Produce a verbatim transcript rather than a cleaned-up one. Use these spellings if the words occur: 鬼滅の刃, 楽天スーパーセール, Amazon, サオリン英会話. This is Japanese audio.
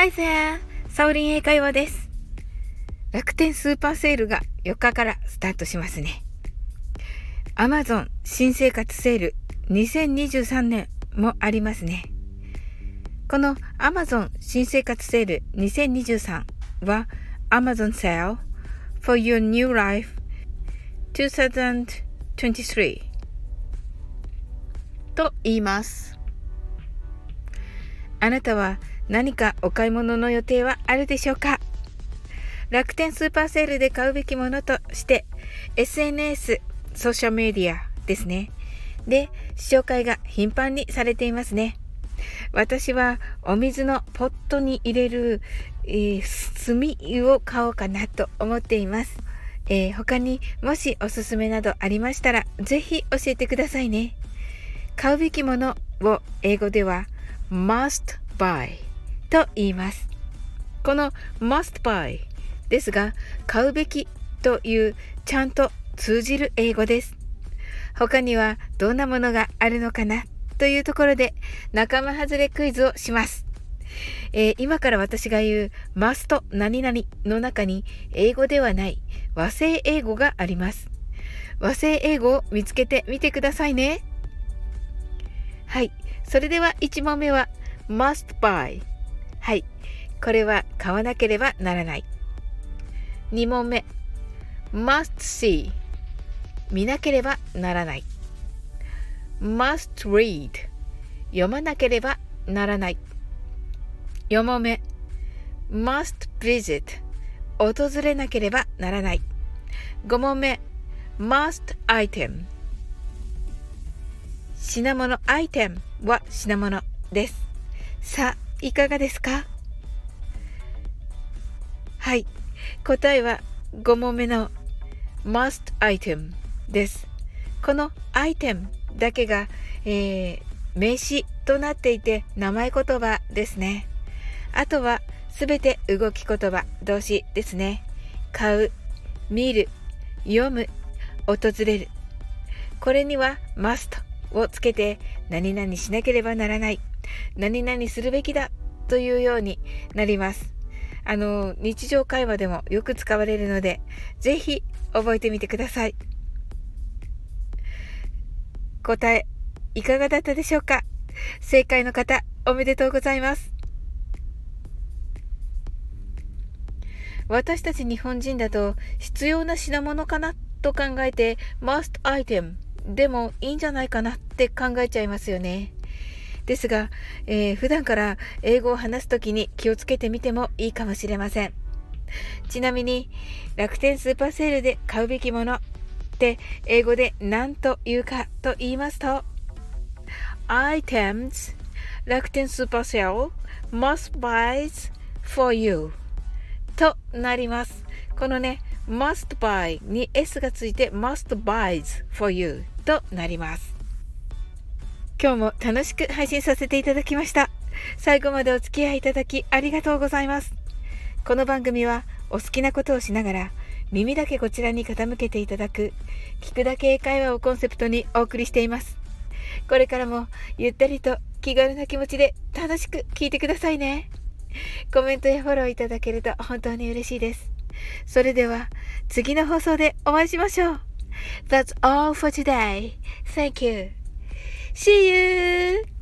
はいぜー、サオリン英会話です。楽天スーパーセールがよっかからスタートしますね。 Amazon 新生活セールにせんにじゅうさんねんもありますね。この Amazon 新生活セールにせんにじゅうさんは Amazon Sale for Your New Life にせんにじゅうさんと言います。あなたは何かお買い物の予定はあるでしょうか？楽天スーパーセールで買うべきものとして エスエヌエス、ソーシャルメディアですね。で、紹介が頻繁にされていますね。私はお水のポットに入れる、えー、炭を買おうかなと思っています。えー、他にもしおすすめなどありましたらぜひ教えてくださいね。買うべきものを英語では must buy と言います。この must buy ですが、買うべきというちゃんと通じる英語です。他にはどんなものがあるのかなというところで仲間外れクイズをします。えー、今から私が言う must 何々の中に英語ではない和製英語があります。和製英語を見つけてみてくださいね。はい、それではいちもんめは must buy。 はい、これは買わなければならない。にもんめ must see、 見なければならない。 must read、 読まなければならない。よんもんめ must visit、 訪れなければならない。ごもんめ must item、品物アイテムは品物です。さあ、いかがですか？はい、答えはごもんめの must item です。このアイテムだけが、えー、名詞となっていて名前言葉ですね。あとはすべて動き言葉、動詞ですね。買う、見る、読む、訪れる。これには mustをつけて何々しなければならない、何々するべきだというようになります。あの日常会話でもよく使われるのでぜひ覚えてみてください。答えいかがだったでしょうか？正解の方おめでとうございます。私たち日本人だと必要な品物かなと考えて must itemでもいいんじゃないかなって考えちゃいますよね。ですが、えー、普段から英語を話すときに気をつけてみてもいいかもしれません。ちなみに楽天スーパーセールで買うべきものって英語で何と言うかと言いますと Items 楽天スーパーセール must buys for you となります。このねmust buy に s がついて must buys for you となります。今日も楽しく配信させていただきました。最後までお付き合いいただきありがとうございます。この番組はお好きなことをしながら耳だけこちらに傾けていただく聞くだけ英会話をコンセプトにお送りしています。これからもゆったりと気軽な気持ちで楽しく聞いてくださいね。コメントやフォローいただけると本当に嬉しいです。それでは次の放送でお会いしましょう。 That's all for today. Thank you. See you.